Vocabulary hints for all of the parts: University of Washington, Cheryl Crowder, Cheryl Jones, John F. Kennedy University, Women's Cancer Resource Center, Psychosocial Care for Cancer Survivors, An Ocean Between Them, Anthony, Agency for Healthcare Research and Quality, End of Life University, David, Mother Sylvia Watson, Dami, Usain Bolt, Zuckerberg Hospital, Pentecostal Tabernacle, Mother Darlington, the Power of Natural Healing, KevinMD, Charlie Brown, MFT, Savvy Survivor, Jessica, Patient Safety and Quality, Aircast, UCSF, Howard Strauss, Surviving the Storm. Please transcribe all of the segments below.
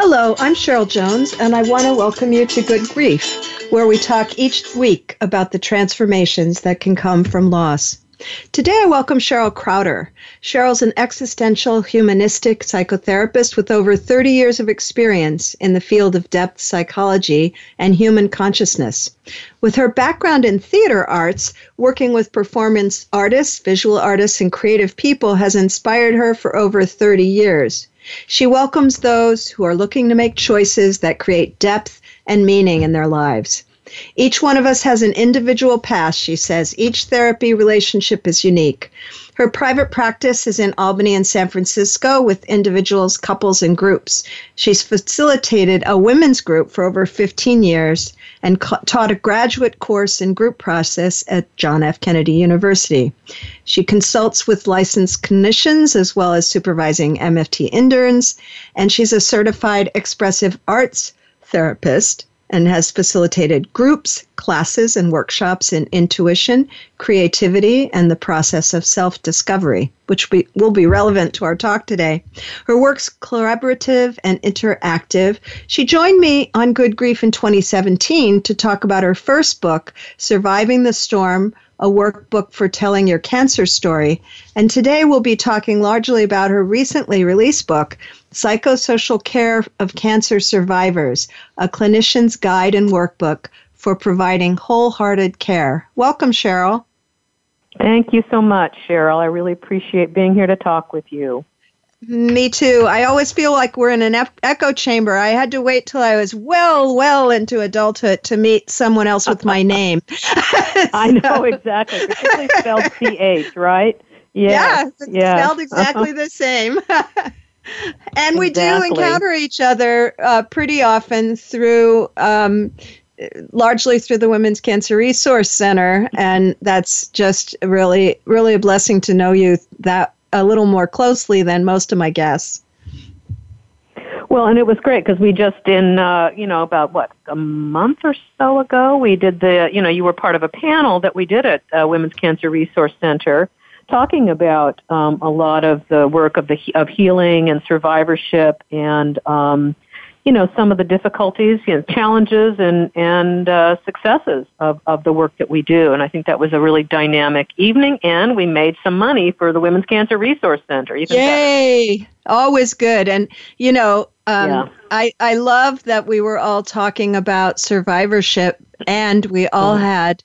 Hello, I'm Cheryl Jones, and I want to welcome you to Good Grief, where we talk each week about the transformations that can come from loss. Today, I welcome Cheryl Crowder. Cheryl's an existential humanistic psychotherapist with over 30 years of experience in the field of depth psychology and human consciousness. With her background in theater arts, working with performance artists, visual artists, and creative people has inspired her for over 30 years. She welcomes those who are looking to make choices that create depth and meaning in their lives. Each one of us has an individual path, she says. Each therapy relationship is unique. Her private practice is in Albany and San Francisco with individuals, couples, and groups. She's facilitated a women's group for over 15 years and taught a graduate course in group process at John F. Kennedy University. She consults with licensed clinicians as well as supervising MFT interns, and she's a certified expressive arts therapist and has facilitated groups, classes, and workshops in intuition, creativity, and the process of self-discovery, which will be relevant to our talk today. Her work's collaborative and interactive. She joined me on Good Grief in 2017 to talk about her first book, Surviving the Storm, a workbook for telling your cancer story. And today we'll be talking largely about her recently released book, Psychosocial Care of Cancer Survivors, a clinician's guide and workbook for providing wholehearted care. Welcome, Cheryl. Thank you so much, Cheryl. I really appreciate being here to talk with you. Me too. I always feel like we're in an echo chamber. I had to wait till I was well into adulthood to meet someone else with my name. I know, exactly. Particularly spelled CH, right? Yeah, yeah. Spelled exactly the same. And we do encounter each other pretty often through, largely through the Women's Cancer Resource Center. And that's just really, really a blessing to know you that a little more closely than most of my guests. Well, and it was great because we just in, about a month or so ago, we did you were part of a panel that we did at Women's Cancer Resource Center talking about a lot of the work of healing and survivorship and, some of the difficulties, challenges and successes of the work that we do. And I think that was a really dynamic evening, and we made some money for the Women's Cancer Resource Center. Yay! Better. Always good. And, yeah. I love that we were all talking about survivorship, and we all had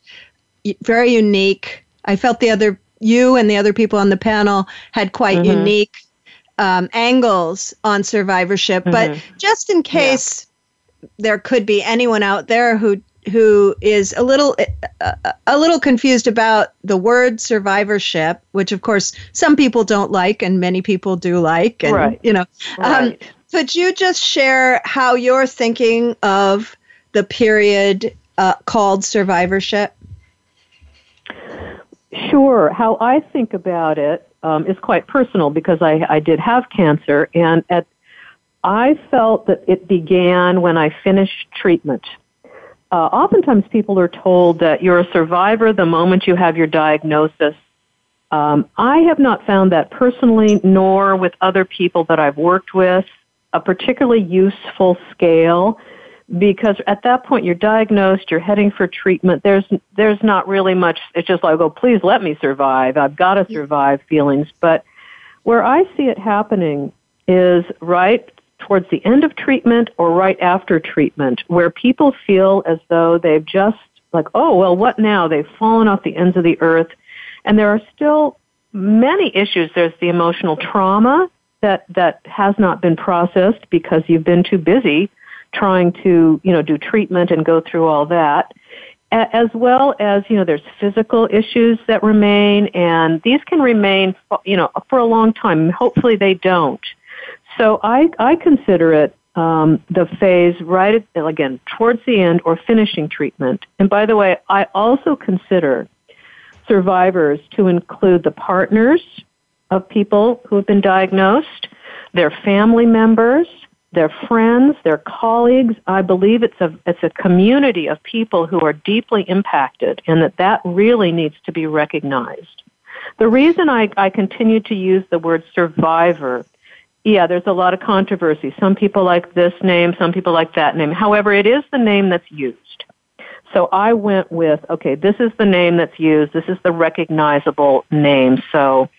very unique, I felt you and the other people on the panel had quite unique angles on survivorship, but just in case there could be anyone out there who is a little confused about the word survivorship, which of course some people don't like and many people do like, and could you just share how you're thinking of the period called survivorship? Sure. How I think about it is quite personal because I did have cancer, and I felt that it began when I finished treatment. Oftentimes people are told that you're a survivor the moment you have your diagnosis. I have not found that personally, nor with other people that I've worked with, a particularly useful scale, because at that point you're diagnosed, you're heading for treatment, there's not really much, it's just like, oh, please let me survive, I've got to survive feelings. But where I see it happening is right towards the end of treatment or right after treatment, where people feel as though they've just like, oh, well, what now? They've fallen off the ends of the earth. And there are still many issues. There's the emotional trauma that has not been processed because you've been too busy trying to, do treatment and go through all that, as well as, there's physical issues that remain, and these can remain, for a long time. Hopefully they don't. So I consider it the phase right at, again, towards the end or finishing treatment. And by the way, I also consider survivors to include the partners of people who have been diagnosed, their family members, their friends, their colleagues. I believe it's a community of people who are deeply impacted, and that really needs to be recognized. The reason I continue to use the word survivor, yeah, there's a lot of controversy. Some people like this name, some people like that name. However, it is the name that's used. So I went with, okay, this is the name that's used. This is the recognizable name. So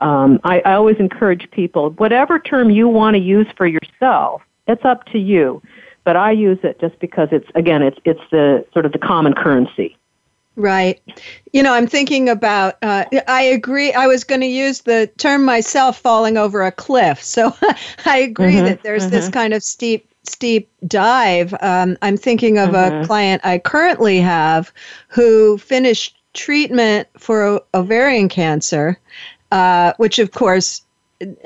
I always encourage people, whatever term you want to use for yourself, it's up to you. But I use it just because it's the sort of the common currency. Right. You know, I'm thinking about, I agree, I was going to use the term myself, falling over a cliff. So I agree that there's this kind of steep dive. I'm thinking of a client I currently have who finished treatment for ovarian cancer, which of course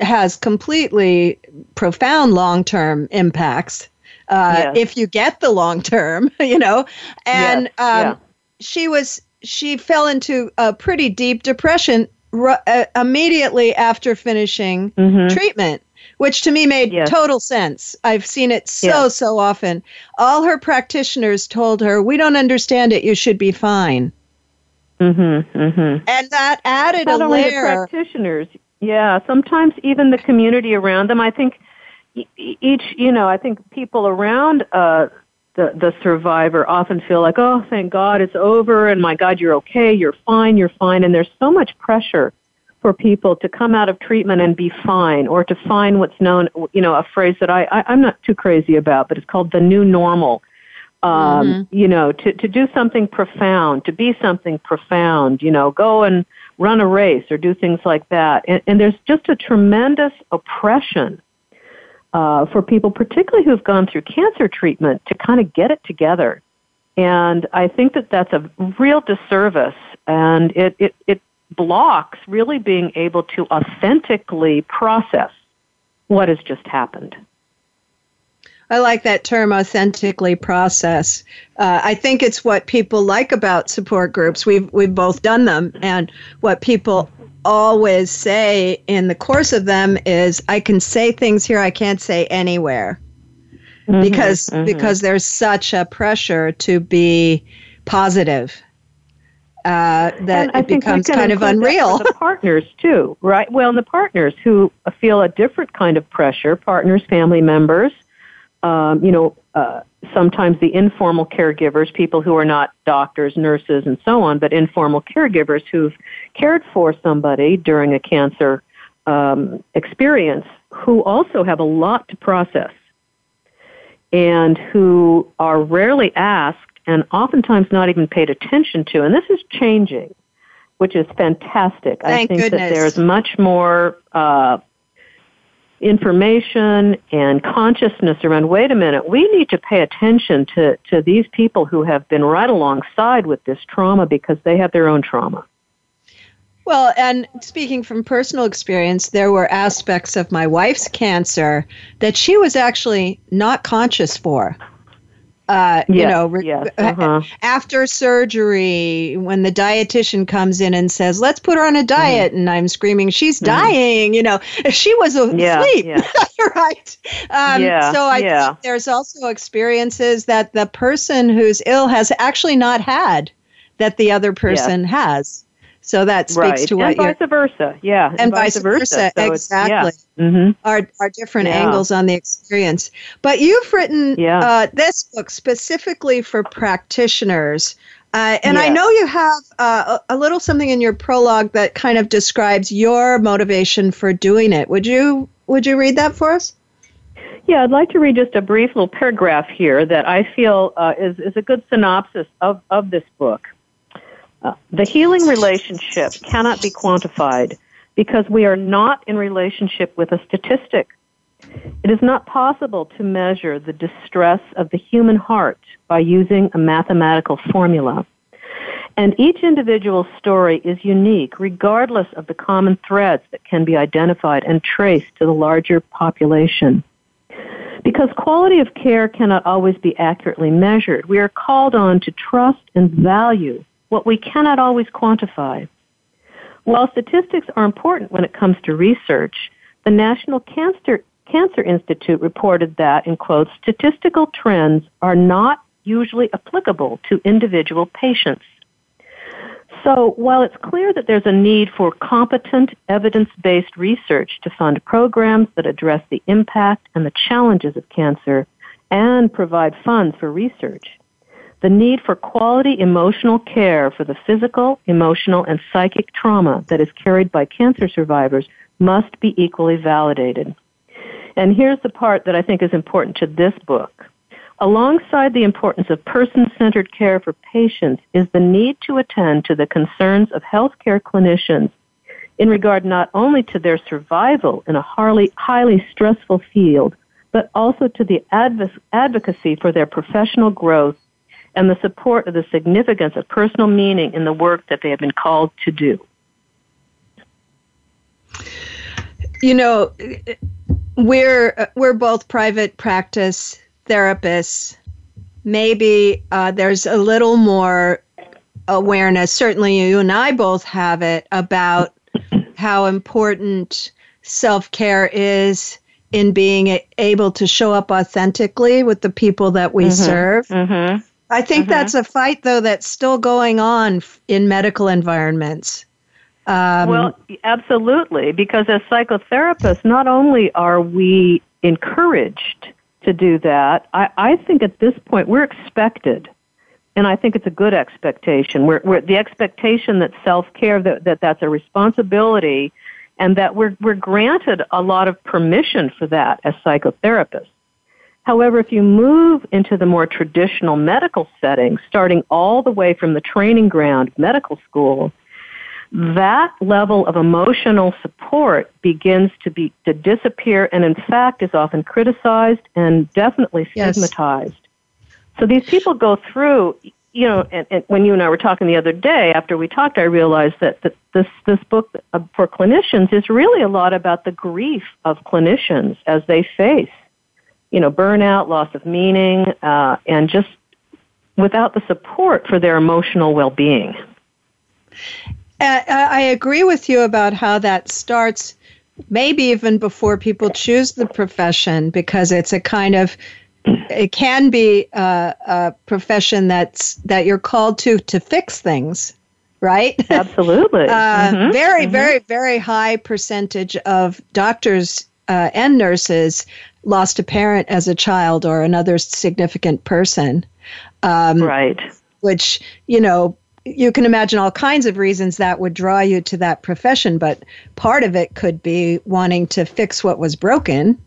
has completely profound long-term impacts. Yes. If you get the long-term, you know, and yes. She fell into a pretty deep depression immediately after finishing treatment, which to me made total sense. I've seen it so often. All her practitioners told her, "We don't understand it. You should be fine." And that added a layer. Not only the practitioners, sometimes even the community around them. I think I think people around the survivor often feel like, "Oh, thank God it's over," and "My God, you're okay. You're fine." And there's so much pressure for people to come out of treatment and be fine, or to find what's known, you know, a phrase that I'm not too crazy about, but it's called the new normal. You know, to do something profound, to be something profound, you know, go and run a race or do things like that. And there's just a tremendous oppression for people, particularly who've gone through cancer treatment, to kind of get it together. And I think that that's a real disservice, and it blocks really being able to authentically process what has just happened. I like that term, authentically process. I think it's what people like about support groups. We've both done them, and what people always say in the course of them is, "I can say things here I can't say anywhere," because there's such a pressure to be positive. That it becomes kind of unreal. The partners too, right? Well, and the partners who feel a different kind of pressure, partners, family members, sometimes the informal caregivers, people who are not doctors, nurses, and so on, but informal caregivers who've cared for somebody during a cancer experience, who also have a lot to process and who are rarely asked and oftentimes not even paid attention to. And this is changing, which is fantastic. Thank goodness. That there's much more information and consciousness around, wait a minute, we need to pay attention to these people who have been right alongside with this trauma, because they have their own trauma. Well, and speaking from personal experience, there were aspects of my wife's cancer that she was actually not conscious for. After surgery, when the dietitian comes in and says, "Let's put her on a diet," and I'm screaming, "She's dying," you know, she was asleep, right? So I think there's also experiences that the person who's ill has actually not had that the other person has. So that speaks to what you're... And vice versa. So exactly. Are different angles on the experience. But you've written this book specifically for practitioners. I know you have a little something in your prologue that kind of describes your motivation for doing it. Would you read that for us? Yeah, I'd like to read just a brief little paragraph here that I feel is a good synopsis of this book. The healing relationship cannot be quantified because we are not in relationship with a statistic. It is not possible to measure the distress of the human heart by using a mathematical formula. And each individual story is unique, regardless of the common threads that can be identified and traced to the larger population. Because quality of care cannot always be accurately measured, we are called on to trust and value what we cannot always quantify. While statistics are important when it comes to research, the National Cancer Institute reported that, in quotes, statistical trends are not usually applicable to individual patients. So while it's clear that there's a need for competent, evidence-based research to fund programs that address the impact and the challenges of cancer and provide funds for research, the need for quality emotional care for the physical, emotional, and psychic trauma that is carried by cancer survivors must be equally validated. And here's the part that I think is important to this book. Alongside the importance of person-centered care for patients is the need to attend to the concerns of healthcare clinicians in regard not only to their survival in a highly stressful field, but also to the advocacy for their professional growth and the support of the significance of personal meaning in the work that they have been called to do. You know, we're both private practice therapists. Maybe there's a little more awareness, certainly you and I both have it, about how important self-care is in being able to show up authentically with the people that we serve. Mm-hmm. I think that's a fight, though, that's still going on in medical environments. Well, absolutely, because as psychotherapists, not only are we encouraged to do that, I think at this point we're expected, and I think it's a good expectation. We're the expectation that self-care, that's a responsibility, and that we're granted a lot of permission for that as psychotherapists. However, if you move into the more traditional medical setting, starting all the way from the training ground, medical school, that level of emotional support begins to disappear and, in fact, is often criticized and definitely stigmatized. Yes. So these people go through, you know, and when you and I were talking the other day, after we talked, I realized that this book for clinicians is really a lot about the grief of clinicians as they face, you know, burnout, loss of meaning, and just without the support for their emotional well-being. I agree with you about how that starts, maybe even before people choose the profession, because it's a kind of, it can be a profession that you're called to fix things, right? Absolutely. Very, very, very high percentage of doctors and nurses lost a parent as a child or another significant person. Right. Which, you know, you can imagine all kinds of reasons that would draw you to that profession, but part of it could be wanting to fix what was broken.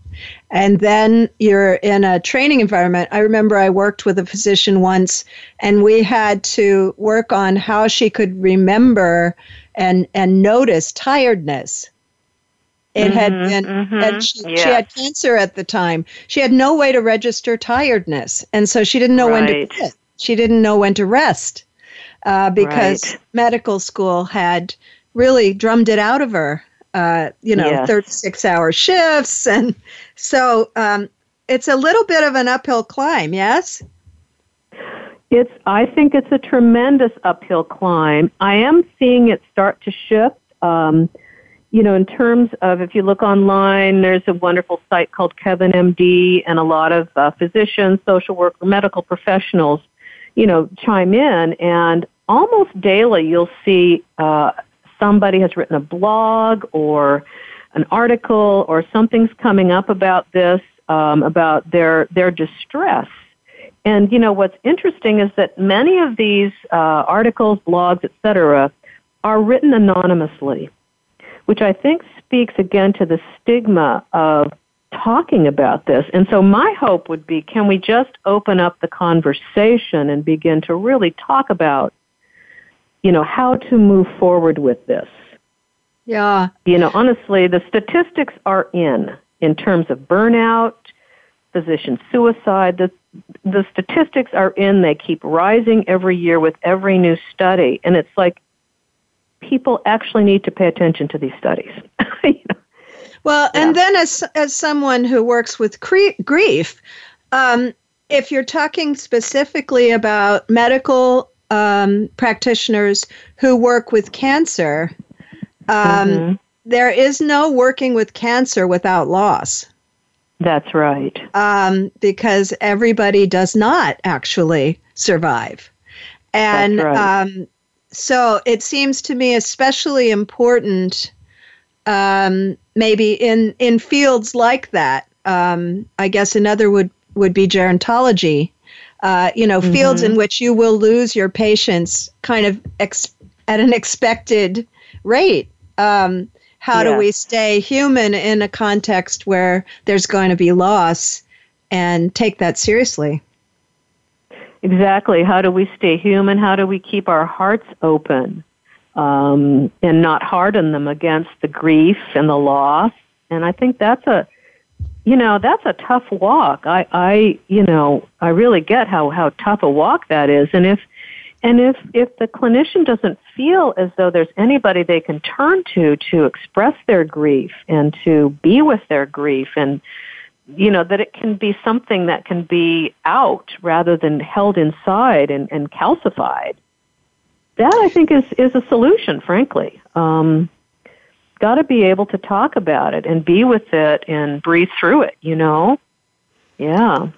And then you're in a training environment. I remember I worked with a physician once, and we had to work on how she could remember and notice tiredness. It had been, and she had cancer at the time. She had no way to register tiredness. And so she didn't know when to quit. She didn't know when to rest. Because medical school had really drummed it out of her, 36-hour shifts. And so it's a little bit of an uphill climb, yes? I think it's a tremendous uphill climb. I am seeing it start to shift. You know, in terms of, if you look online, there's a wonderful site called KevinMD, and a lot of physicians, social worker, medical professionals, you know, chime in, and almost daily you'll see somebody has written a blog or an article, or something's coming up about this, about their distress. And, you know, what's interesting is that many of these articles, blogs, etc., are written anonymously, which I think speaks again to the stigma of talking about this. And so my hope would be, can we just open up the conversation and begin to really talk about, you know, how to move forward with this? Yeah. You know, honestly, the statistics are in terms of burnout, physician suicide. the statistics are in, they keep rising every year with every new study, and it's like people actually need to pay attention to these studies. You know? Well, yeah. And then as someone who works with grief, if you're talking specifically about medical practitioners who work with cancer, mm-hmm. There is no working with cancer without loss. That's right. Because everybody does not actually survive. And that's right. So it seems to me especially important, maybe in fields like that. I guess another would be gerontology, mm-hmm. fields in which you will lose your patients kind of at an expected rate. How do we stay human in a context where there's going to be loss and take that seriously? Exactly. How do we stay human? How do we keep our hearts open and not harden them against the grief and the loss? And I think that's a tough walk. I really get how tough a walk that is. And if the clinician doesn't feel as though there's anybody they can turn to express their grief and to be with their grief, and, you know, that it can be something that can be out rather than held inside and calcified, that I think is a solution, frankly. Got to be able to talk about it and be with it and breathe through it, you know? Yeah.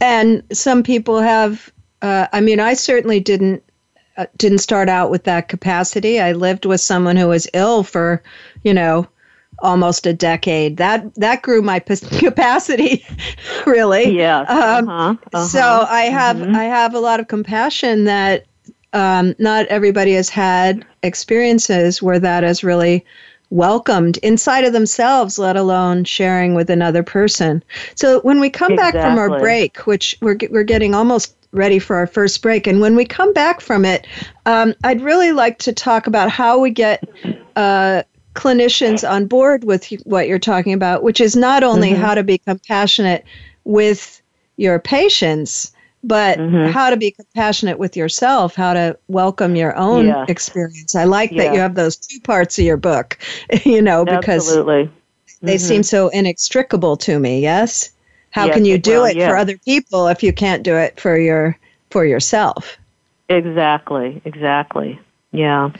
And some people have... I certainly didn't start out with that capacity. I lived with someone who was ill for, almost a decade. That grew my capacity, really. Yeah. So I have a lot of compassion that not everybody has had experiences where that is really welcomed inside of themselves, let alone sharing with another person. So when we come back from our break, which we're getting almost ready for our first break. And when we come back from it, I'd really like to talk about how we get clinicians on board with what you're talking about, which is not only mm-hmm. how to be compassionate with your patients, but mm-hmm. how to be compassionate with yourself, how to welcome your own experience. I like that you have those two parts of your book, because absolutely. They mm-hmm. seem so inextricable to me, yes? How can you do it for other people if you can't do it for yourself? Exactly. Yeah.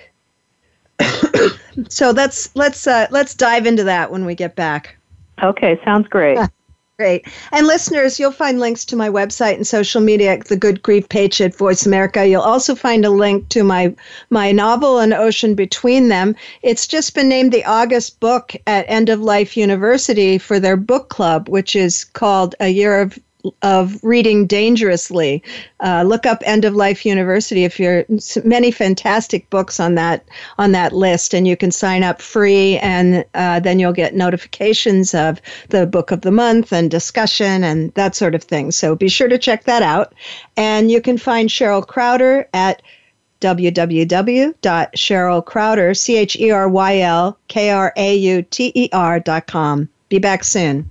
So let's dive into that when we get back. Okay, sounds great. Great. And listeners, you'll find links to my website and social media at the Good Grief page at Voice America. You'll also find a link to my novel, An Ocean Between Them. It's just been named the August book at End of Life University for their book club, which is called A Year of Reading Dangerously. Look up End of Life University if you're many fantastic books on that list, and you can sign up free, and then you'll get notifications of the book of the month and discussion and that sort of thing. So be sure to check that out. And you can find Cheryl Crowder at www.cherylkrauter, CherylKrauter.com. Be back soon.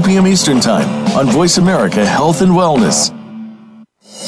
p.m. Eastern Time on Voice America Health and Wellness.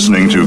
Listening to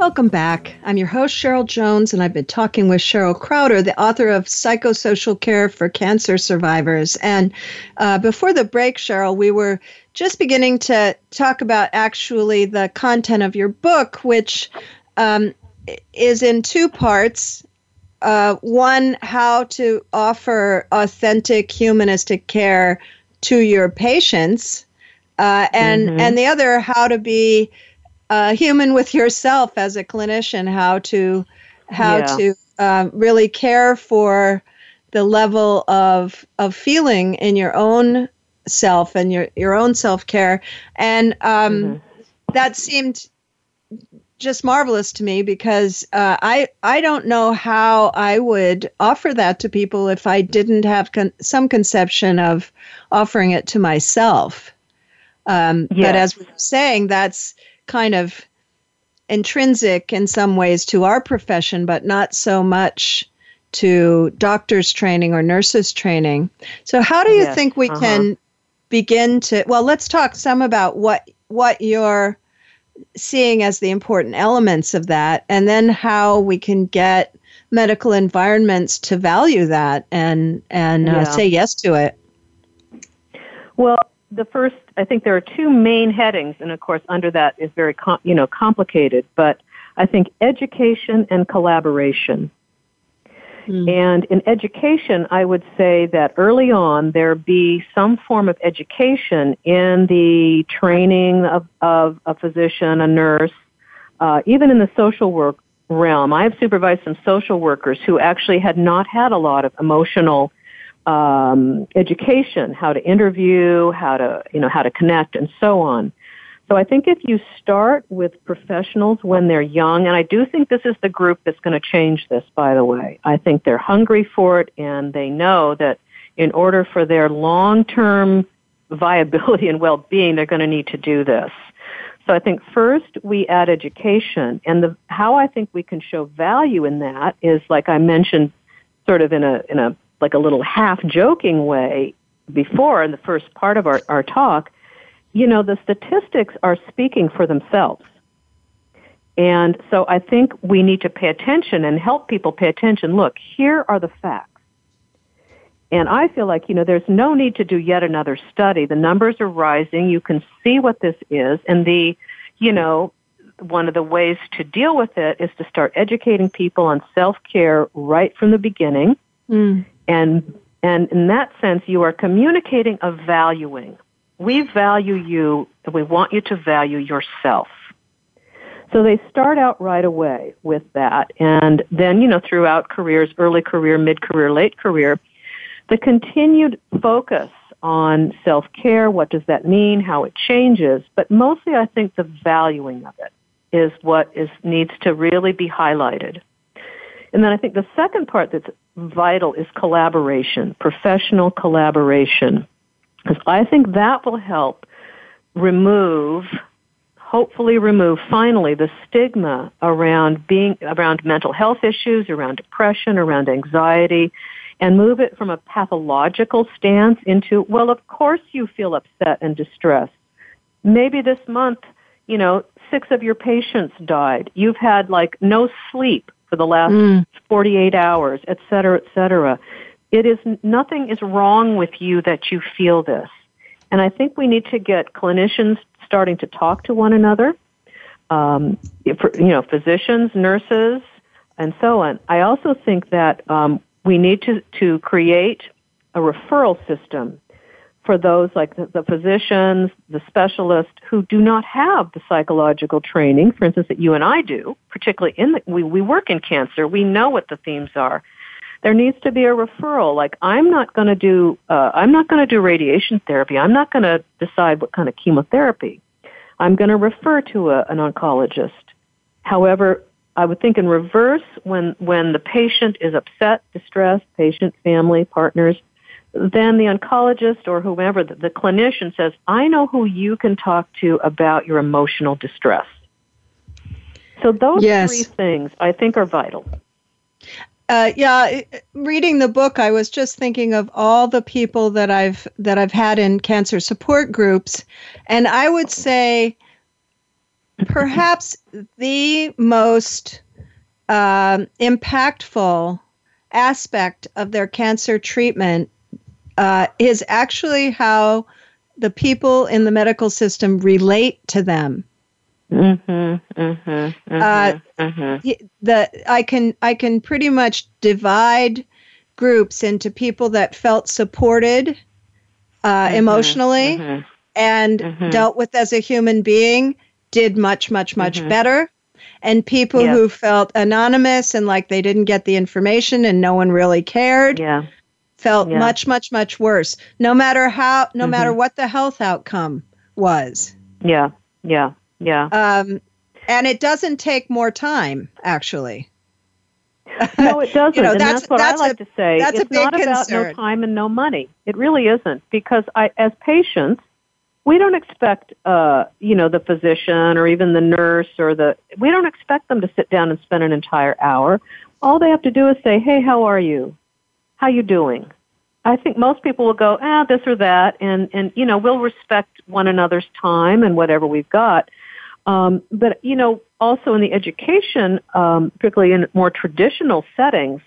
Welcome back. I'm your host, Cheryl Jones, and I've been talking with Cheryl Crowder, the author of Psychosocial Care for Cancer Survivors. And before the break, Cheryl, we were just beginning to talk about actually the content of your book, which is in two parts. One, how to offer authentic humanistic care to your patients, and the other, how to be human with yourself as a clinician, how to really care for the level of feeling in your own self and your own self-care. And that seemed just marvelous to me because I don't know how I would offer that to people if I didn't have some conception of offering it to myself. But as we were saying, that's kind of intrinsic in some ways to our profession, but not so much to doctors' training or nurses' training. So how do you think we can begin to, well, let's talk some about what you're seeing as the important elements of that, and then how we can get medical environments to value that and say yes to it. Well, the first, I think there are two main headings, and of course under that is very complicated, but I think education and collaboration. And in education, I would say that early on there be some form of education in the training of a physician, a nurse, even in the social work realm. I have supervised some social workers who actually had not had a lot of emotional education, how to interview, how to connect, and so on. So I think if you start with professionals when they're young, and I do think this is the group that's going to change this, by the way. I think they're hungry for it, and they know that in order for their long-term viability and well-being, they're going to need to do this. So I think first we add education, and how I think we can show value in that is, like I mentioned, sort of in a like a little half-joking way before in the first part of our talk, the statistics are speaking for themselves. And so I think we need to pay attention and help people pay attention. Look, here are the facts. And I feel like, there's no need to do yet another study. The numbers are rising. You can see what this is. And one of the ways to deal with it is to start educating people on self-care right from the beginning. And in that sense, you are communicating of valuing. We value you, and we want you to value yourself. So they start out right away with that. And then, throughout careers, early career, mid-career, late career, the continued focus on self-care, what does that mean, how it changes, but mostly I think the valuing of it is what needs to really be highlighted. And then I think the second part that's vital is collaboration, professional collaboration, because I think that will help finally, the stigma around mental health issues, around depression, around anxiety, and move it from a pathological stance into, well, of course you feel upset and distressed. Maybe this month, 6 of your patients died. You've had no sleep for the last 48 hours, et cetera, et cetera. Nothing is wrong with you that you feel this. And I think we need to get clinicians starting to talk to one another, physicians, nurses, and so on. I also think that we need to create a referral system for those like the physicians, the specialists who do not have the psychological training, for instance, that you and I do, particularly we work in cancer. We know what the themes are. There needs to be a referral. I'm not going to do radiation therapy. I'm not going to decide what kind of chemotherapy. I'm going to refer to an oncologist. However, I would think in reverse, when the patient is upset, distressed, patient, family, partners, then the oncologist or whomever, the clinician says, I know who you can talk to about your emotional distress. So those three things I think are vital. Reading the book, I was just thinking of all the people that I've had in cancer support groups, and I would say perhaps the most impactful aspect of their cancer treatment is actually how the people in the medical system relate to them. I can pretty much divide groups into people that felt supported emotionally and dealt with as a human being, did much better, and people who felt anonymous and like they didn't get the information and no one really cared felt much worse, no matter what the health outcome was. And it doesn't take more time, actually. No, it doesn't. And that's what I like to say. That's a big concern. It's not about no time and no money. It really isn't, because as patients, we don't expect, the physician or even the nurse we don't expect them to sit down and spend an entire hour. All they have to do is say, hey, how are you? How you doing? I think most people will go, this or that, and we'll respect one another's time and whatever we've got. But, also in the education, particularly in more traditional settings,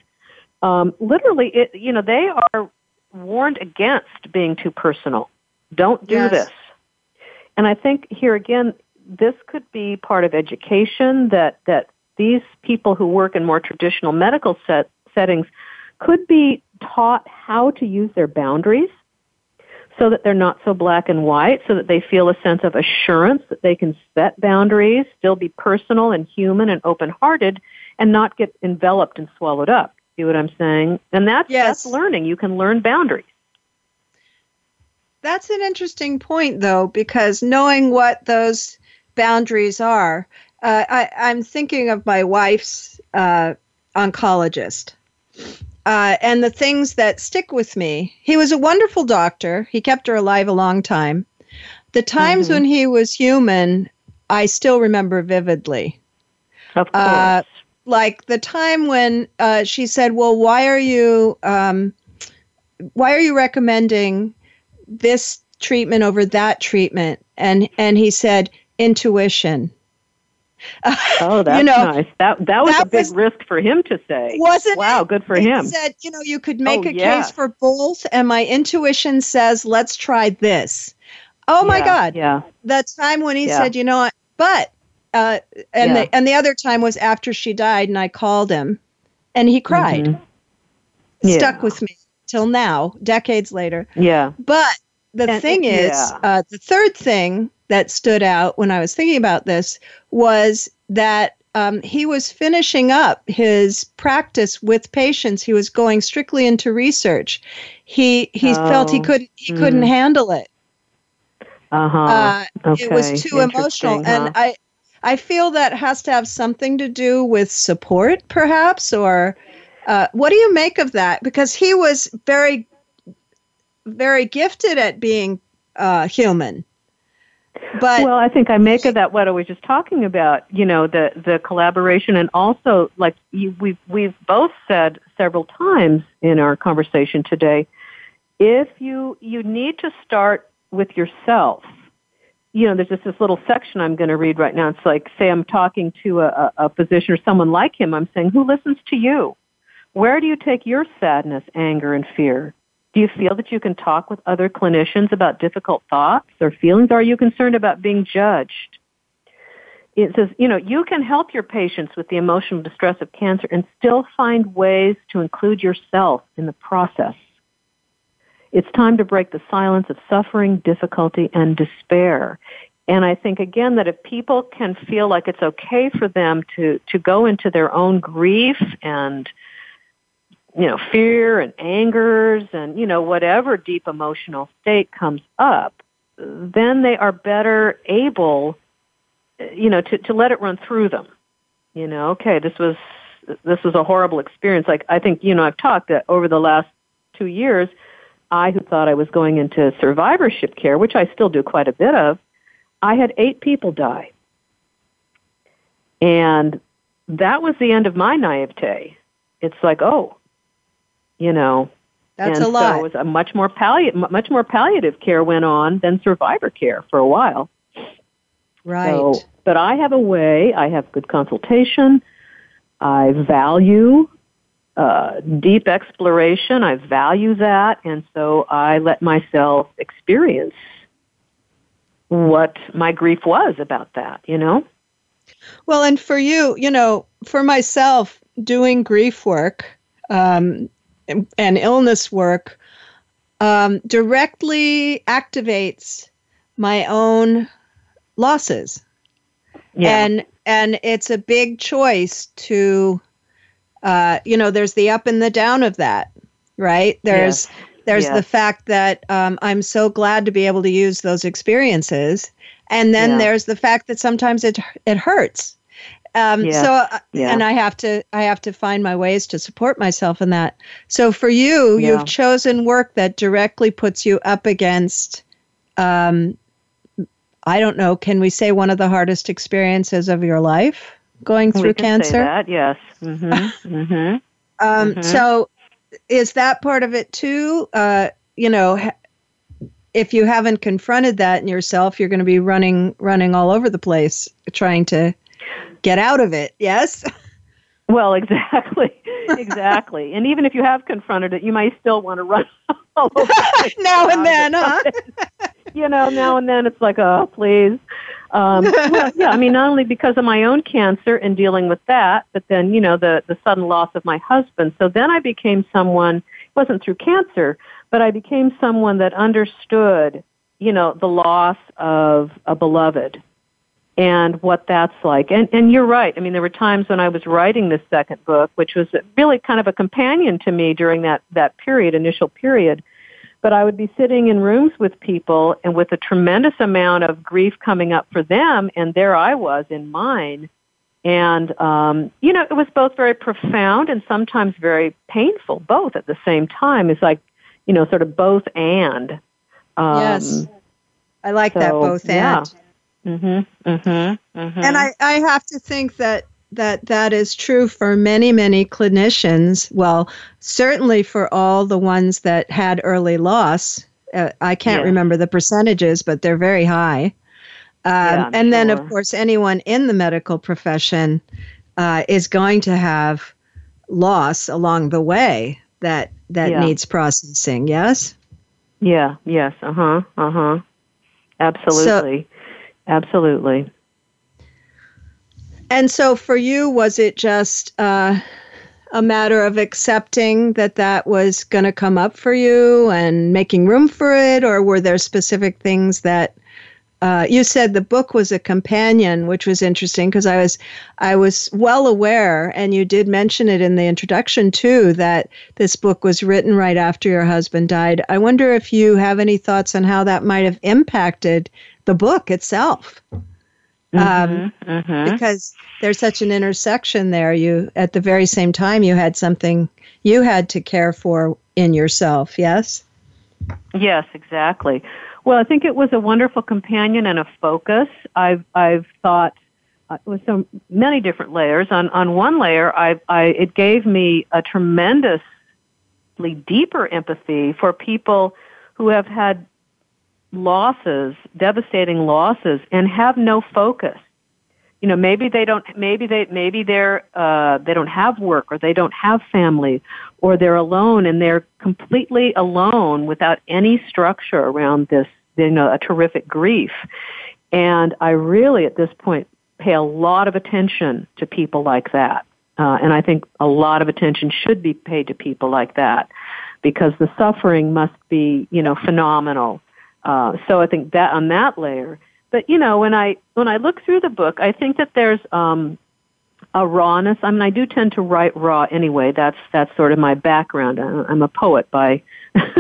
literally, they are warned against being too personal. Don't do this. And I think here again, this could be part of education that these people who work in more traditional medical settings could be taught how to use their boundaries, so that they're not so black and white, so that they feel a sense of assurance that they can set boundaries, still be personal and human and open-hearted, and not get enveloped and swallowed up. See what I'm saying? And that's learning. You can learn boundaries. That's an interesting point, though, because knowing what those boundaries are, I'm thinking of my wife's oncologist. And the things that stick with me, he was a wonderful doctor. He kept her alive a long time. The times when he was human, I still remember vividly. Of course. Like the time when she said, well, why are you recommending this treatment over that treatment? And he said, intuition. That's nice. That was a big risk for him to say. Wasn't wow, it? Good for him. He said, you could make a case for both, and my intuition says, let's try this. Oh, my God. Yeah. That time when he said, the other time was after she died, and I called him, and he cried. Mm-hmm. Yeah. Stuck with me till now, decades later. Yeah. But the third thing that stood out when I was thinking about this was that he was finishing up his practice with patients. He was going strictly into research. He felt he couldn't handle it. Okay. It was too emotional, and I feel that has to have something to do with support, perhaps, or what do you make of that? Because he was very, very gifted at being human. But well, I think I make of that what I was just talking about. You know, the collaboration, and also like we've both said several times in our conversation today, if you need to start with yourself. You know, there's just this little section I'm going to read right now. It's like, say I'm talking to a physician or someone like him. I'm saying, who listens to you? Where do you take your sadness, anger, and fear? Do you feel that you can talk with other clinicians about difficult thoughts or feelings? Are you concerned about being judged? It says, you know, you can help your patients with the emotional distress of cancer and still find ways to include yourself in the process. It's time to break the silence of suffering, difficulty, and despair. And I think, again, that if people can feel like it's okay for them to go into their own grief and, you know, fear and angers and, you know, whatever deep emotional state comes up, then they are better able, you know, to let it run through them. You know, okay, this was a horrible experience. Like, I think, you know, I've talked that over the last 2 years, I, who thought I was going into survivorship care, which I still do quite a bit of, I had 8 people die. And that was the end of my naivete. It's like, oh, you know. That's a lot. So it was a much more palliative care went on than survivor care for a while. Right. So, but I have a way. I have good consultation. I value deep exploration. I value that, and so I let myself experience what my grief was about that, you know? Well, and for you, you know, for myself, doing grief work and illness work directly activates my own losses. Yeah. And it's a big choice to... you know, there's the up and the down of that, right? There's the fact that I'm so glad to be able to use those experiences. And then there's the fact that sometimes it hurts. And I have to find my ways to support myself in that. So for you, you've chosen work that directly puts you up against, I don't know, can we say one of the hardest experiences of your life? Going through cancer? Say that, yes. Mm-hmm, mm-hmm, So is that part of it too? You know, if you haven't confronted that in yourself, you're going to be running all over the place trying to get out of it, yes? Well, exactly. And even if you have confronted it, you might still want to run all over the place. Now and then, huh? You know, now and then it's like, oh, please. I mean, not only because of my own cancer and dealing with that, but then, you know, the sudden loss of my husband. So then I became someone, it wasn't through cancer, but I became someone that understood, you know, the loss of a beloved and what that's like. And you're right. I mean, there were times when I was writing this second book, which was really kind of a companion to me during that period, initial period. But I would be sitting in rooms with people and with a tremendous amount of grief coming up for them, and there I was in mine. And, you know, it was both very profound and sometimes very painful, both at the same time. It's like, you know, sort of both and. Yes. I like that both and. Yeah. Mm-hmm, mm-hmm, mm-hmm. And I have to think that is true for many, many clinicians. Well, certainly for all the ones that had early loss. I can't remember the percentages, but they're very high. Then, of course, anyone in the medical profession is going to have loss along the way that needs processing, yes? Yeah, yes, uh-huh, uh-huh. Absolutely, absolutely. And so for you, was it just a matter of accepting that was going to come up for you and making room for it? Or were there specific things that You said the book was a companion, which was interesting because I was well aware, and you did mention it in the introduction too, that this book was written right after your husband died. I wonder if you have any thoughts on how that might have impacted the book itself, because there's such an intersection there. You, at the very same time, you had something you had to care for in yourself. Yes. Yes, exactly. Well, I think it was a wonderful companion and a focus. I've thought with so many different layers. On one layer, it gave me a tremendously deeper empathy for people who have had losses, devastating losses, and have no focus. You know, maybe they don't have work, or they don't have family, or they're alone, and they're completely alone without any structure around this, you know, a terrific grief. And I really, at this point, pay a lot of attention to people like that. And I think a lot of attention should be paid to people like that, because the suffering must be, you know, phenomenal. So I think that on that layer. But, you know, when I look through the book, I think that there's a rawness. I mean, I do tend to write raw anyway. That's sort of my background. I'm a poet by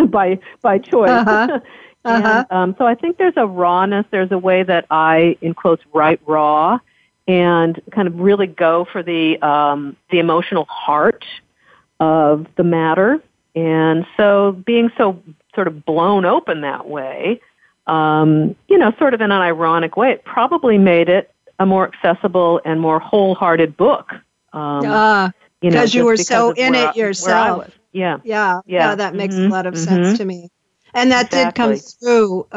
by choice. Uh-huh. Uh-huh. And, so I think there's a rawness. There's a way that I, in quotes, write raw and kind of really go for the emotional heart of the matter. And so being so sort of blown open that way, you know, sort of in an ironic way, it probably made it a more accessible and more wholehearted book. You know, you were so in it yourself. Yeah. Yeah. Yeah. That makes a lot of sense to me. And that did come through.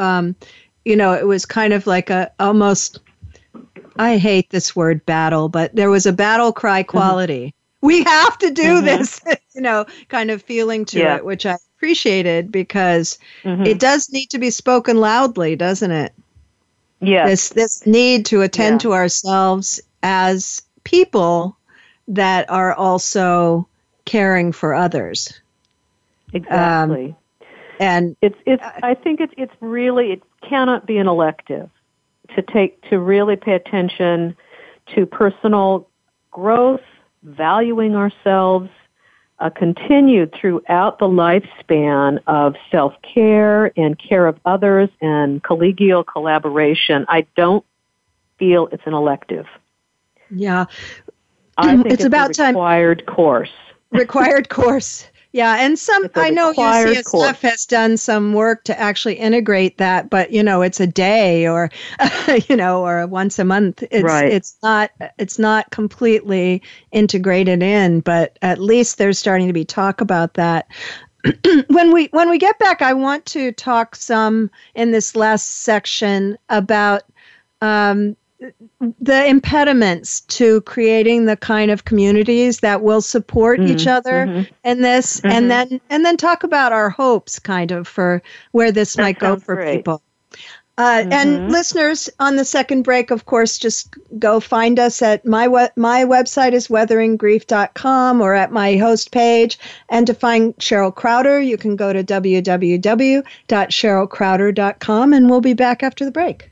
You know, it was kind of like almost, I hate this word battle, but there was a battle cry quality. We have to do this, you know, kind of feeling to it, which I appreciated, because it does need to be spoken loudly, doesn't it? Yeah. This need to attend to ourselves as people that are also caring for others. Exactly. And it's I think it's really, it cannot be an elective to really pay attention to personal growth, valuing ourselves, continued throughout the lifespan of self-care and care of others and collegial collaboration. I don't feel it's an elective. Yeah. I think it's about a required course. Required course. Yeah, and I know UCSF has done some work to actually integrate that, but you know, it's a day or you know, or once a month. It's not completely integrated in, but at least there's starting to be talk about that. When we get back, I want to talk some in this last section about the impediments to creating the kind of communities that will support each other in this, and then talk about our hopes kind of for where this might go for people. And listeners, on the second break, of course, just go find us at my website is weatheringgrief.com, or at my host page. And to find Cheryl Crowder, you can go to www.cherylcrowder.com, and we'll be back after the break.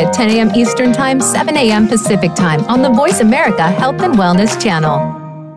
at 10 a.m. Eastern Time, 7 a.m. Pacific Time on the Voice America Health and Wellness Channel.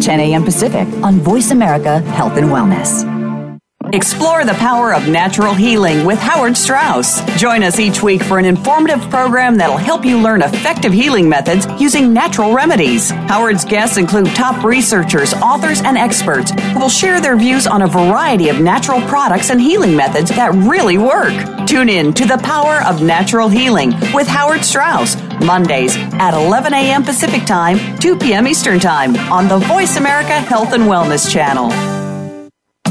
10 a.m. Pacific on Voice America Health and Wellness. Explore the power of natural healing with Howard Strauss. Join us each week for an informative program that'll help you learn effective healing methods using natural remedies. Howard's guests include top researchers, authors, and experts who will share their views on a variety of natural products and healing methods that really work. Tune in to the Power of Natural Healing with Howard Strauss, Mondays at 11 a.m. Pacific Time, 2 p.m. Eastern Time on the Voice America Health and Wellness Channel.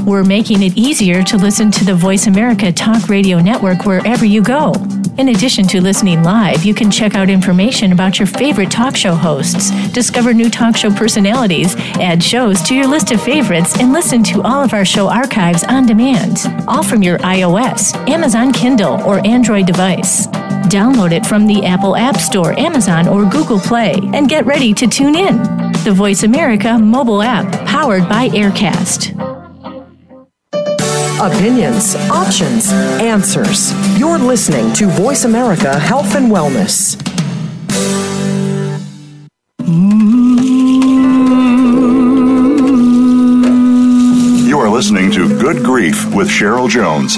We're making it easier to listen to the Voice America Talk Radio Network wherever you go. In addition to listening live, you can check out information about your favorite talk show hosts, discover new talk show personalities, add shows to your list of favorites, and listen to all of our show archives on demand, all from your iOS, Amazon Kindle, or Android device. Download it from the Apple App Store, Amazon, or Google Play, and get ready to tune in. The Voice America mobile app, powered by Aircast. Opinions, options, answers. You're listening to Voice America Health and Wellness. You are listening to Good Grief with Cheryl Jones.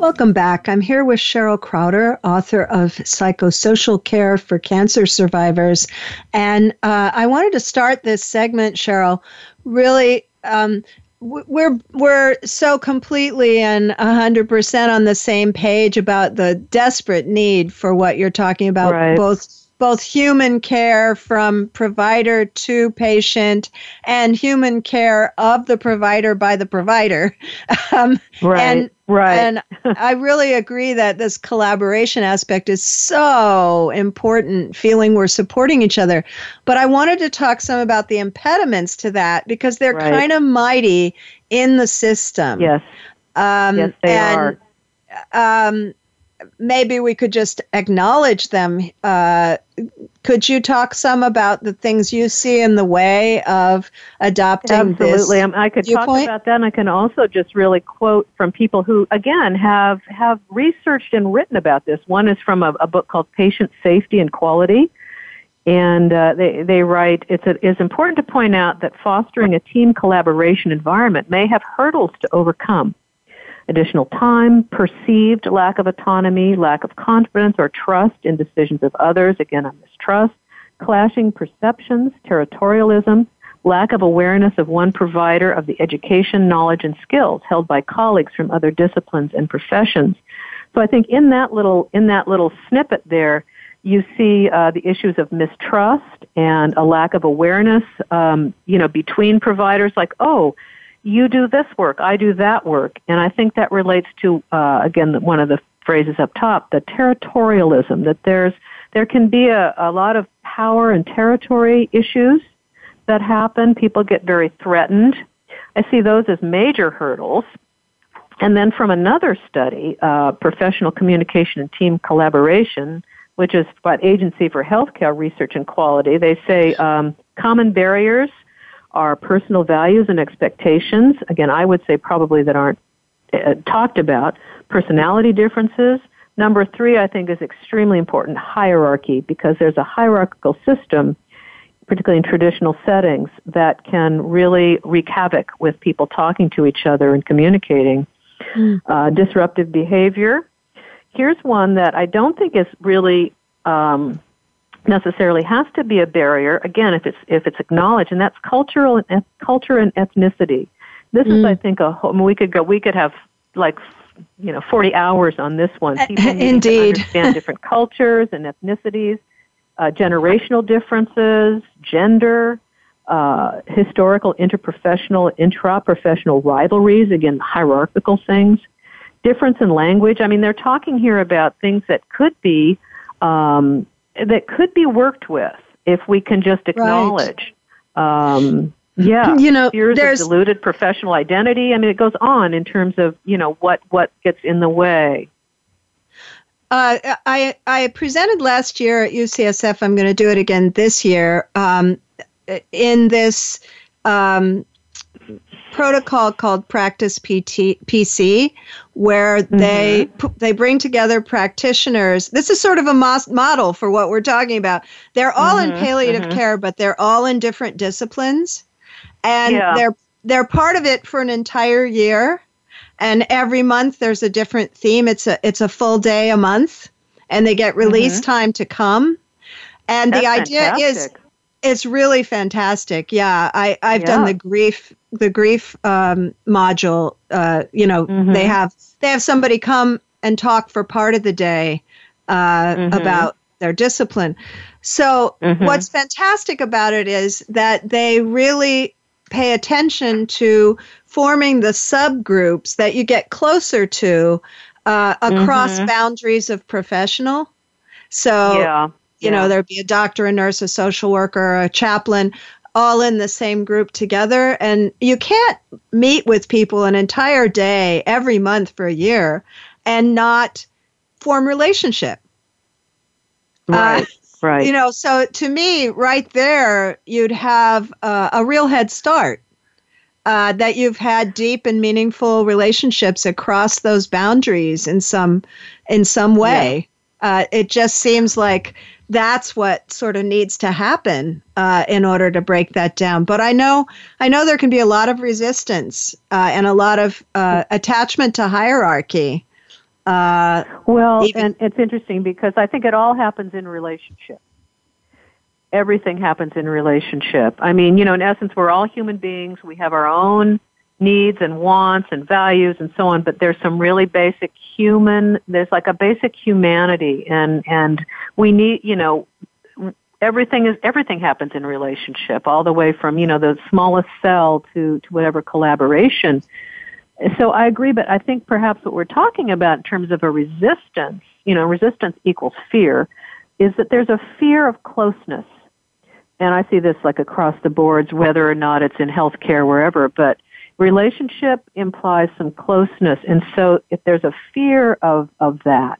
Welcome back. I'm here with Cheryl Crowder, author of Psychosocial Care for Cancer Survivors. And I wanted to start this segment, Cheryl, really, we're so completely and 100% on the same page about the desperate need for what you're talking about, right? Both human care from provider to patient and human care of the provider by the provider. Right. And I really agree that this collaboration aspect is so important, feeling we're supporting each other. But I wanted to talk some about the impediments to that because they're kind of mighty in the system. Yes. Yes, they are. Maybe we could just acknowledge them. Could you talk some about the things you see in the way of adopting this viewpoint? Absolutely. I could talk about that, and I can also just really quote from people who, again, have researched and written about this. One is from a book called Patient Safety and Quality, and they write, it's important to point out that fostering a team collaboration environment may have hurdles to overcome. Additional time, perceived lack of autonomy, lack of confidence or trust in decisions of others, again, on mistrust, clashing perceptions, territorialism, lack of awareness of one provider of the education, knowledge, and skills held by colleagues from other disciplines and professions. So I think in that little snippet there, you see the issues of mistrust and a lack of awareness, between providers, like, oh, you do this work, I do that work. And I think that relates to, again, one of the phrases up top, the territorialism, that there can be a lot of power and territory issues that happen. People get very threatened. I see those as major hurdles. And then from another study, professional communication and team collaboration, which is by Agency for Healthcare Research and Quality, they say common barriers are personal values and expectations. Again, I would say probably that aren't talked about. Personality differences. Number three, I think, is extremely important, hierarchy, because there's a hierarchical system, particularly in traditional settings, that can really wreak havoc with people talking to each other and communicating. Disruptive behavior. Here's one that I don't think is really necessarily has to be a barrier, again, if it's acknowledged, and that's culture and ethnicity. This is, I think, we could have 40 hours on this one. People need to understand different cultures and ethnicities. generational differences, gender, historical, interprofessional, intraprofessional rivalries, again, hierarchical things, difference in language. I mean, they're talking here about things that could be worked with if we can just acknowledge. Right. Fears of diluted professional identity. I mean, it goes on in terms of, what gets in the way. I presented last year at UCSF. I'm going to do it again this year. In this protocol called Practice PC, where they bring together practitioners. This is sort of a model for what we're talking about. They're all in palliative care, but they're all in different disciplines, and they're part of it for an entire year. And every month there's a different theme. It's a full day a month, and they get release time to come. And that's the idea fantastic. Is. It's really fantastic. Yeah, I've done the grief module. They have somebody come and talk for part of the day about their discipline. So what's fantastic about it is that they really pay attention to forming the subgroups that you get closer to across boundaries of professional. So there'd be a doctor, a nurse, a social worker, a chaplain, all in the same group together. And you can't meet with people an entire day every month for a year and not form relationship. Right. So to me, right there, you'd have a real head start that you've had deep and meaningful relationships across those boundaries in some way. Yeah. It just seems like that's what sort of needs to happen in order to break that down. But I know there can be a lot of resistance and a lot of attachment to hierarchy. And it's interesting because I think it all happens in relationship. Everything happens in relationship. I mean, in essence, we're all human beings. We have our own needs and wants and values and so on, but there's some really basic there's like a basic humanity and we need, everything happens in relationship, all the way from, the smallest cell to whatever collaboration. So I agree, but I think perhaps what we're talking about in terms of a resistance, resistance equals fear, is that there's a fear of closeness. And I see this like across the boards, whether or not it's in healthcare, wherever, but relationship implies some closeness. And so if there's a fear of that,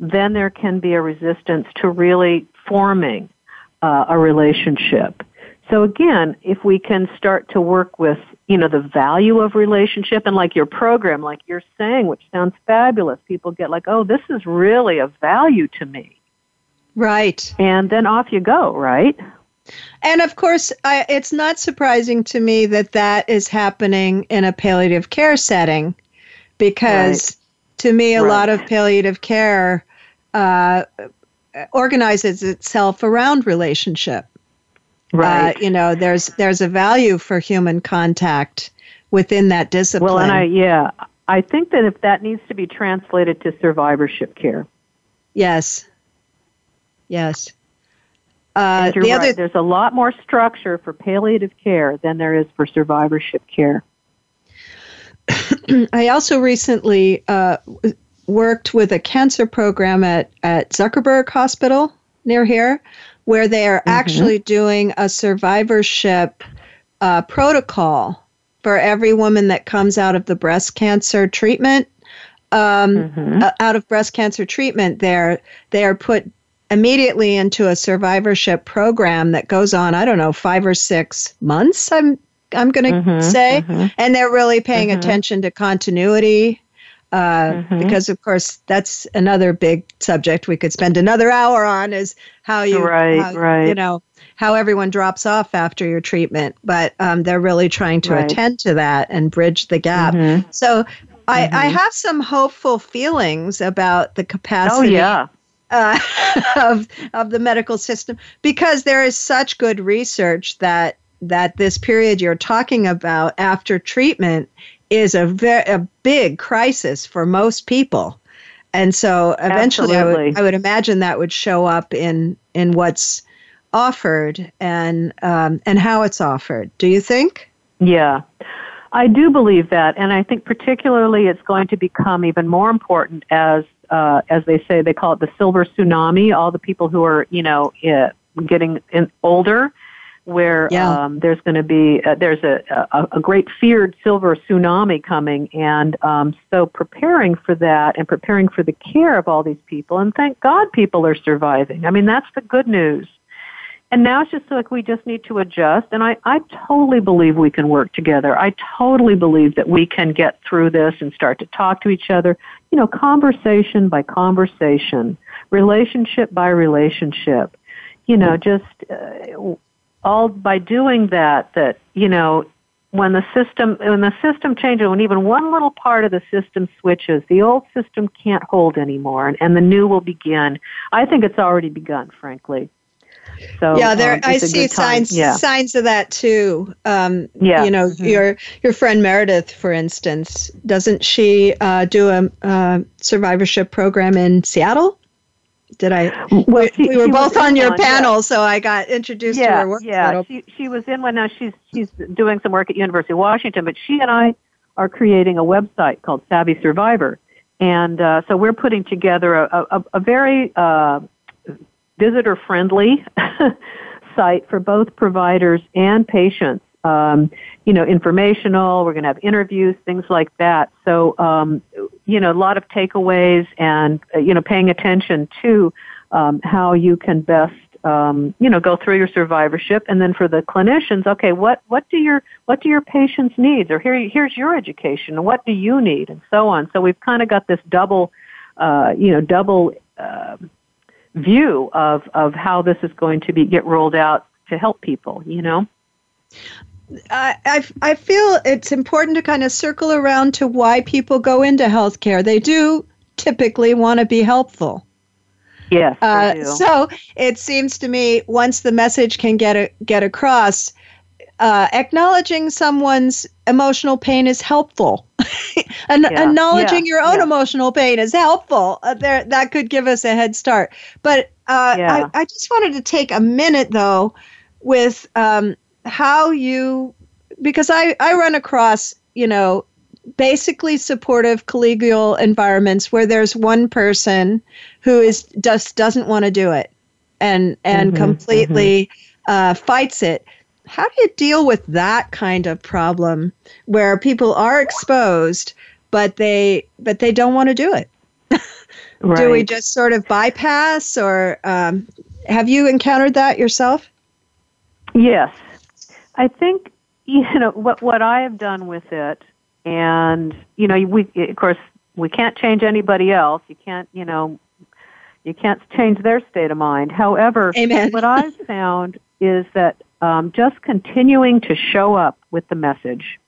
then there can be a resistance to really forming a relationship. So again, if we can start to work with, the value of relationship and like your program, like you're saying, which sounds fabulous, people get like, oh, this is really of value to me. Right. And then off you go, right? And of course, it's not surprising to me that is happening in a palliative care setting, because to me, a lot of palliative care organizes itself around relationship. Right. There's a value for human contact within that discipline. Well, and I think that if that needs to be translated to survivorship care. Yes. There's a lot more structure for palliative care than there is for survivorship care. I also recently worked with a cancer program at Zuckerberg Hospital near here, where they are actually doing a survivorship protocol for every woman that comes out of the breast cancer treatment. Out of breast cancer treatment, they are put immediately into a survivorship program that goes on, I don't know, 5 or 6 months, I'm going to say. And they're really paying attention to continuity because, of course, that's another big subject we could spend another hour on, is how everyone drops off after your treatment. But they're really trying to attend to that and bridge the gap. So I have some hopeful feelings about the capacity of the medical system, because there is such good research that this period you're talking about after treatment is a big crisis for most people. And so eventually I would imagine that would show up in in what's offered and how it's offered. Do you think? Yeah, I do believe that, and I think particularly it's going to become even more important as they say, they call it the silver tsunami. All the people who are getting older, where there's going to be there's a great feared silver tsunami coming, and so preparing for that and preparing for the care of all these people, and thank God people are surviving. I mean, that's the good news. And now it's just like we just need to adjust. And I totally believe we can work together. I totally believe that we can get through this and start to talk to each other, conversation by conversation, relationship by relationship, all by doing that, when the system changes, when even one little part of the system switches, the old system can't hold anymore and the new will begin. I think it's already begun, frankly. So, I see signs of that too. Your friend Meredith, for instance, doesn't she do a survivorship program in Seattle? Did I? Well, we were both on your panel, so I got introduced to her work. Yeah, she was in one. Now she's doing some work at University of Washington, but she and I are creating a website called Savvy Survivor, and so we're putting together a very visitor-friendly site for both providers and patients, informational. We're going to have interviews, things like that. So, a lot of takeaways and, paying attention to how you can best, go through your survivorship. And then for the clinicians, okay, what do your patients need? Or here's your education, and what do you need, and so on. So we've kind of got this double view of how this is going to get rolled out to help people, I feel it's important to kind of circle around to why people go into healthcare. They do typically want to be helpful. Yes, they do. So it seems to me once the message can get across, acknowledging someone's emotional pain is helpful. Acknowledging your own emotional pain is helpful. That could give us a head start. But I just wanted to take a minute, though, with how you, because I run across, basically supportive collegial environments where there's one person who just doesn't want to do it and completely fights it. How do you deal with that kind of problem where people are exposed, but they don't want to do it? Right. Do we just sort of bypass, or have you encountered that yourself? Yes. I think, what I have done with it, and, we can't change anybody else. You can't change their state of mind. However, what I've found is that just continuing to show up with the message,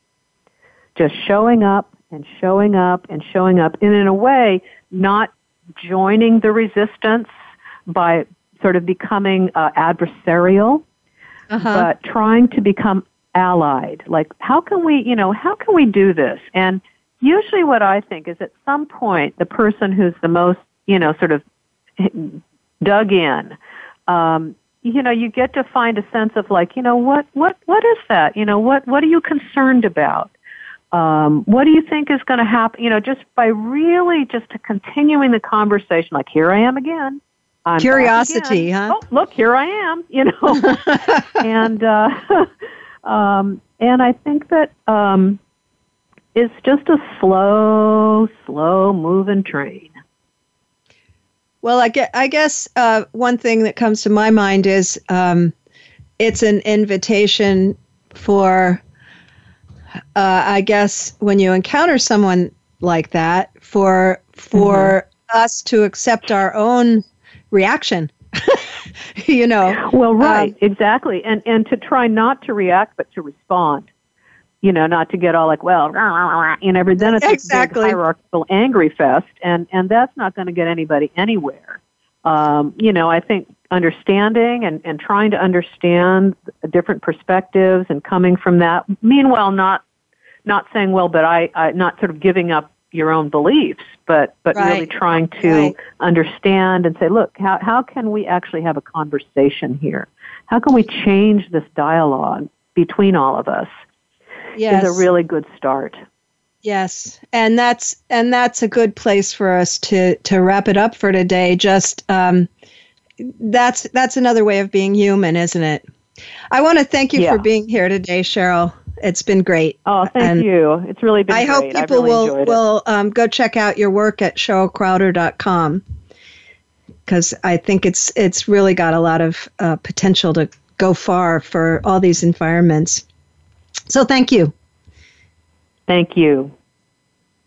just showing up and showing up and showing up, and in a way, not joining the resistance by sort of becoming adversarial, but trying to become allied. Like, how can we do this? And usually, what I think is at some point, the person who's the most, sort of dug in. You get to find a sense of like, what is that? What are you concerned about? What do you think is going to happen? Just by really just continuing the conversation, like, here I am again. I'm curiosity, again. Huh? Oh, look, here I am, and, and I think that, it's just a slow moving train. Well, I guess one thing that comes to my mind is it's an invitation for, I guess, when you encounter someone like that, for us to accept our own reaction, Well, right, exactly. And to try not to react, but to respond. Not to get all like, well, then it's exactly. A big hierarchical angry fest, and that's not going to get anybody anywhere. I think understanding and trying to understand different perspectives and coming from that, meanwhile not saying, well, but I not sort of giving up your own beliefs, but right. really trying to right. understand and say, look, how can we actually have a conversation here? How can we change this dialogue between all of us? Yes. Is a really good start. Yes, and that's a good place for us to wrap it up for today. Just that's another way of being human, isn't it? I want to thank you for being here today, Cheryl. It's been great. Oh, thank you. It's really been great. I hope people will go check out your work at CherylCrowder.com, because I think it's really got a lot of potential to go far for all these environments. So thank you. Thank you.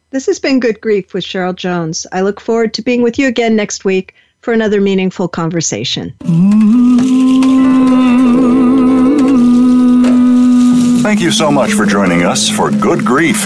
This has been Good Grief with Cheryl Jones. I look forward to being with you again next week for another meaningful conversation. Thank you so much for joining us for Good Grief.